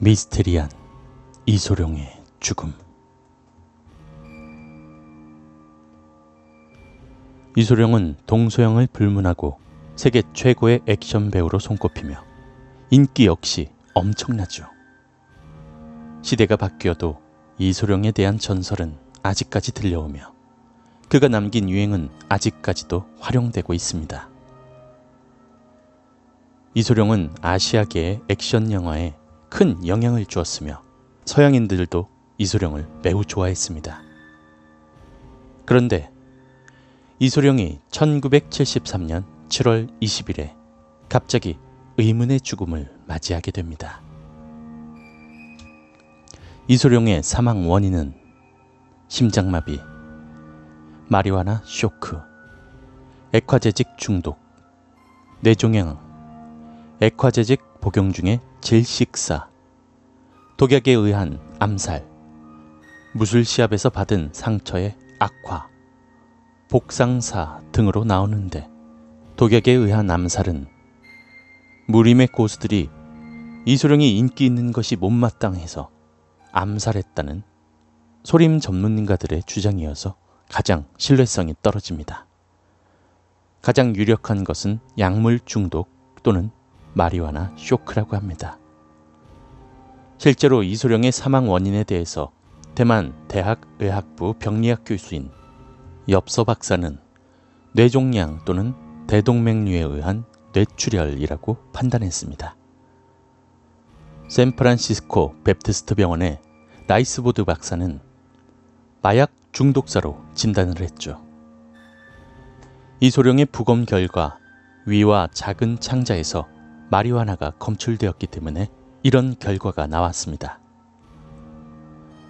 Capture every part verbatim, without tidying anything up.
미스테리한 이소룡의 죽음. 이소룡은 동서양을 불문하고 세계 최고의 액션 배우로 손꼽히며 인기 역시 엄청나죠. 시대가 바뀌어도 이소룡에 대한 전설은 아직까지 들려오며 그가 남긴 유행은 아직까지도 활용되고 있습니다. 이소룡은 아시아계의 액션 영화에 큰 영향을 주었으며 서양인들도 이소룡을 매우 좋아했습니다. 그런데 이소룡이 천구백칠십삼 년 칠월 이십일에 갑자기 의문의 죽음을 맞이하게 됩니다. 이소룡의 사망 원인은 심장마비, 마리화나 쇼크, 액화제직 중독, 뇌종양, 액화제직 복용 중에 질식사, 독약에 의한 암살, 무술시합에서 받은 상처의 악화, 복상사 등으로 나오는데 독약에 의한 암살은 무림의 고수들이 이소룡이 인기 있는 것이 못마땅해서 암살했다는 소림 전문가들의 주장이어서 가장 신뢰성이 떨어집니다. 가장 유력한 것은 약물 중독 또는 마리화나 쇼크라고 합니다. 실제로 이소룡의 사망 원인에 대해서 대만 대학의학부 병리학 교수인 엽서 박사는 뇌종양 또는 대동맥류에 의한 뇌출혈이라고 판단했습니다. 샌프란시스코 베프티스트 병원의 라이스보드 박사는 마약 중독사로 진단을 했죠. 이소룡의 부검 결과 위와 작은 창자에서 마리화나가 검출되었기 때문에 이런 결과가 나왔습니다.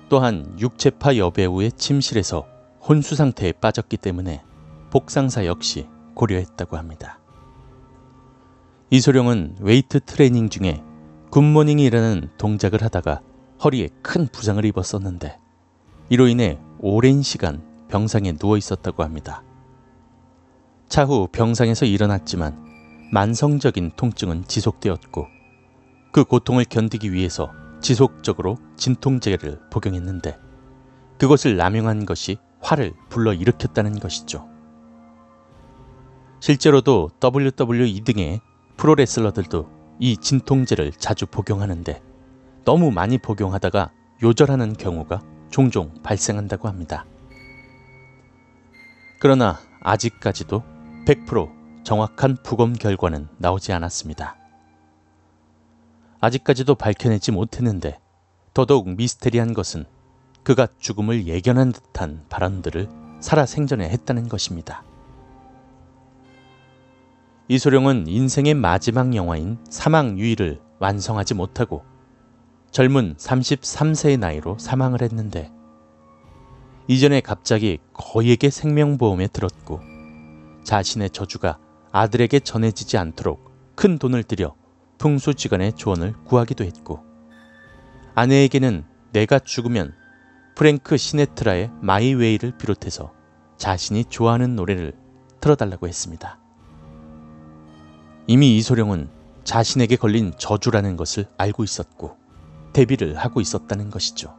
또한 육체파 여배우의 침실에서 혼수 상태에 빠졌기 때문에 복상사 역시 고려했다고 합니다. 이소룡은 웨이트 트레이닝 중에 굿모닝이라는 동작을 하다가 허리에 큰 부상을 입었었는데 이로 인해 오랜 시간 병상에 누워 있었다고 합니다. 차후 병상에서 일어났지만 만성적인 통증은 지속되었고 그 고통을 견디기 위해서 지속적으로 진통제를 복용했는데 그것을 남용한 것이 화를 불러일으켰다는 것이죠. 실제로도 더블유 더블유 이 등의 프로레슬러들도 이 진통제를 자주 복용하는데 너무 많이 복용하다가 요절하는 경우가 종종 발생한다고 합니다. 그러나 아직까지도 백 퍼센트 정확한 부검 결과는 나오지 않았습니다. 아직까지도 밝혀내지 못했는데 더더욱 미스테리한 것은 그가 죽음을 예견한 듯한 발언들을 살아생전에 했다는 것입니다. 이소룡은 인생의 마지막 영화인 사망유일을 완성하지 못하고 젊은 서른세 세의 나이로 사망을 했는데 이전에 갑자기 거액의 생명보험에 들었고 자신의 저주가 아들에게 전해지지 않도록 큰 돈을 들여 풍수지간의 조언을 구하기도 했고 아내에게는 내가 죽으면 프랭크 시네트라의 마이웨이를 비롯해서 자신이 좋아하는 노래를 틀어달라고 했습니다. 이미 이소룡은 자신에게 걸린 저주라는 것을 알고 있었고 대비를 하고 있었다는 것이죠.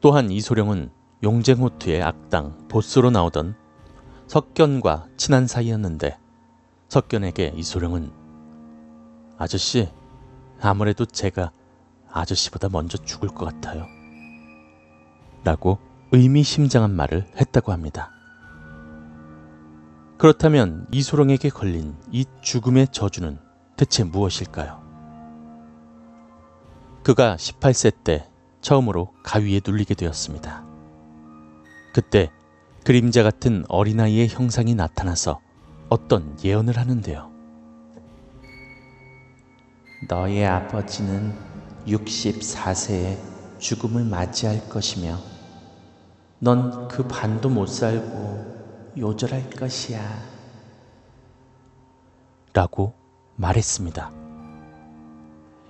또한 이소룡은 용쟁호투의 악당 보스로 나오던 석견과 친한 사이였는데 석견에게 이소룡은 아저씨, 아무래도 제가 아저씨보다 먼저 죽을 것 같아요 라고 의미심장한 말을 했다고 합니다. 그렇다면 이소룡에게 걸린 이 죽음의 저주는 대체 무엇일까요? 그가 열여덟 세 때 처음으로 가위에 눌리게 되었습니다. 그때 그림자 같은 어린아이의 형상이 나타나서 어떤 예언을 하는데요. 너의 아버지는 예순네 세에 죽음을 맞이할 것이며 넌 그 반도 못 살고 요절할 것이야 라고 말했습니다.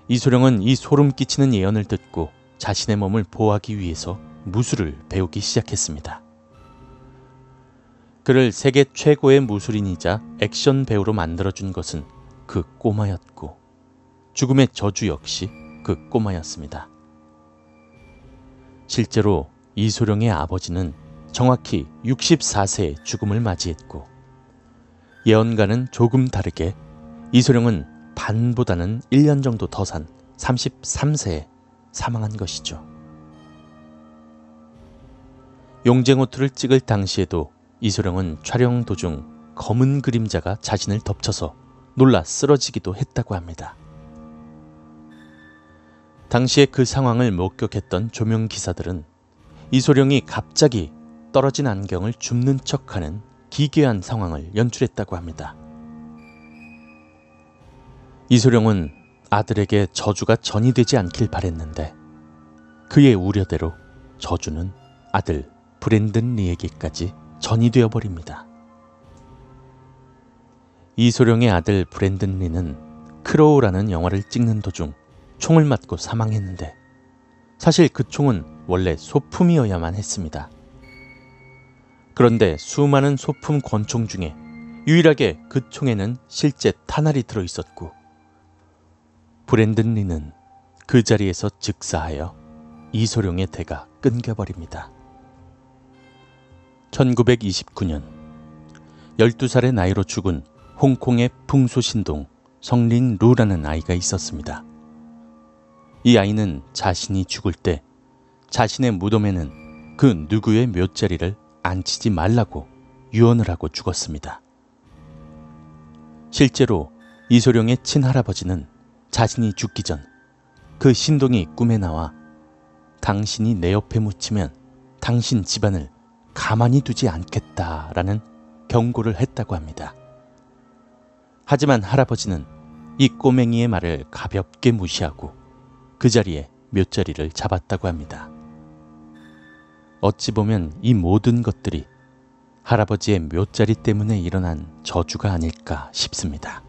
이소룡은 이 소름 끼치는 예언을 듣고 자신의 몸을 보호하기 위해서 무술을 배우기 시작했습니다. 그를 세계 최고의 무술인이자 액션 배우로 만들어준 것은 그 꼬마였고 죽음의 저주 역시 그 꼬마였습니다. 실제로 이소룡의 아버지는 정확히 육십사 세에 죽음을 맞이했고, 예언가는 조금 다르게 이소룡은 반보다는 일 년 정도 더 산 삼십삼 세에 사망한 것이죠. 용쟁호투를 찍을 당시에도 이소룡은 촬영 도중 검은 그림자가 자신을 덮쳐서 놀라 쓰러지기도 했다고 합니다. 당시에 그 상황을 목격했던 조명기사들은 이소룡이 갑자기 떨어진 안경을 줍는 척하는 기괴한 상황을 연출했다고 합니다. 이소룡은 아들에게 저주가 전이되지 않길 바랬는데, 그의 우려대로 저주는 아들 브랜든 리에게까지 전이 되어버립니다. 이소룡의 아들 브랜든 리는 크로우라는 영화를 찍는 도중 총을 맞고 사망했는데, 사실 그 총은 원래 소품이어야만 했습니다. 그런데 수많은 소품 권총 중에 유일하게 그 총에는 실제 탄알이 들어있었고, 브랜든 리는 그 자리에서 즉사하여 이소룡의 대가 끊겨버립니다. 천구백이십구 년 열두 살의 나이로 죽은 홍콩의 풍소신동 성린 루라는 아이가 있었습니다. 이 아이는 자신이 죽을 때 자신의 무덤에는 그 누구의 묫자리를 앉히지 말라고 유언을 하고 죽었습니다. 실제로 이소룡의 친할아버지는 자신이 죽기 전 그 신동이 꿈에 나와 당신이 내 옆에 묻히면 당신 집안을 가만히 두지 않겠다라는 경고를 했다고 합니다. 하지만 할아버지는 이 꼬맹이의 말을 가볍게 무시하고 그 자리에 묫자리를 잡았다고 합니다. 어찌 보면 이 모든 것들이 할아버지의 묫자리 때문에 일어난 저주가 아닐까 싶습니다.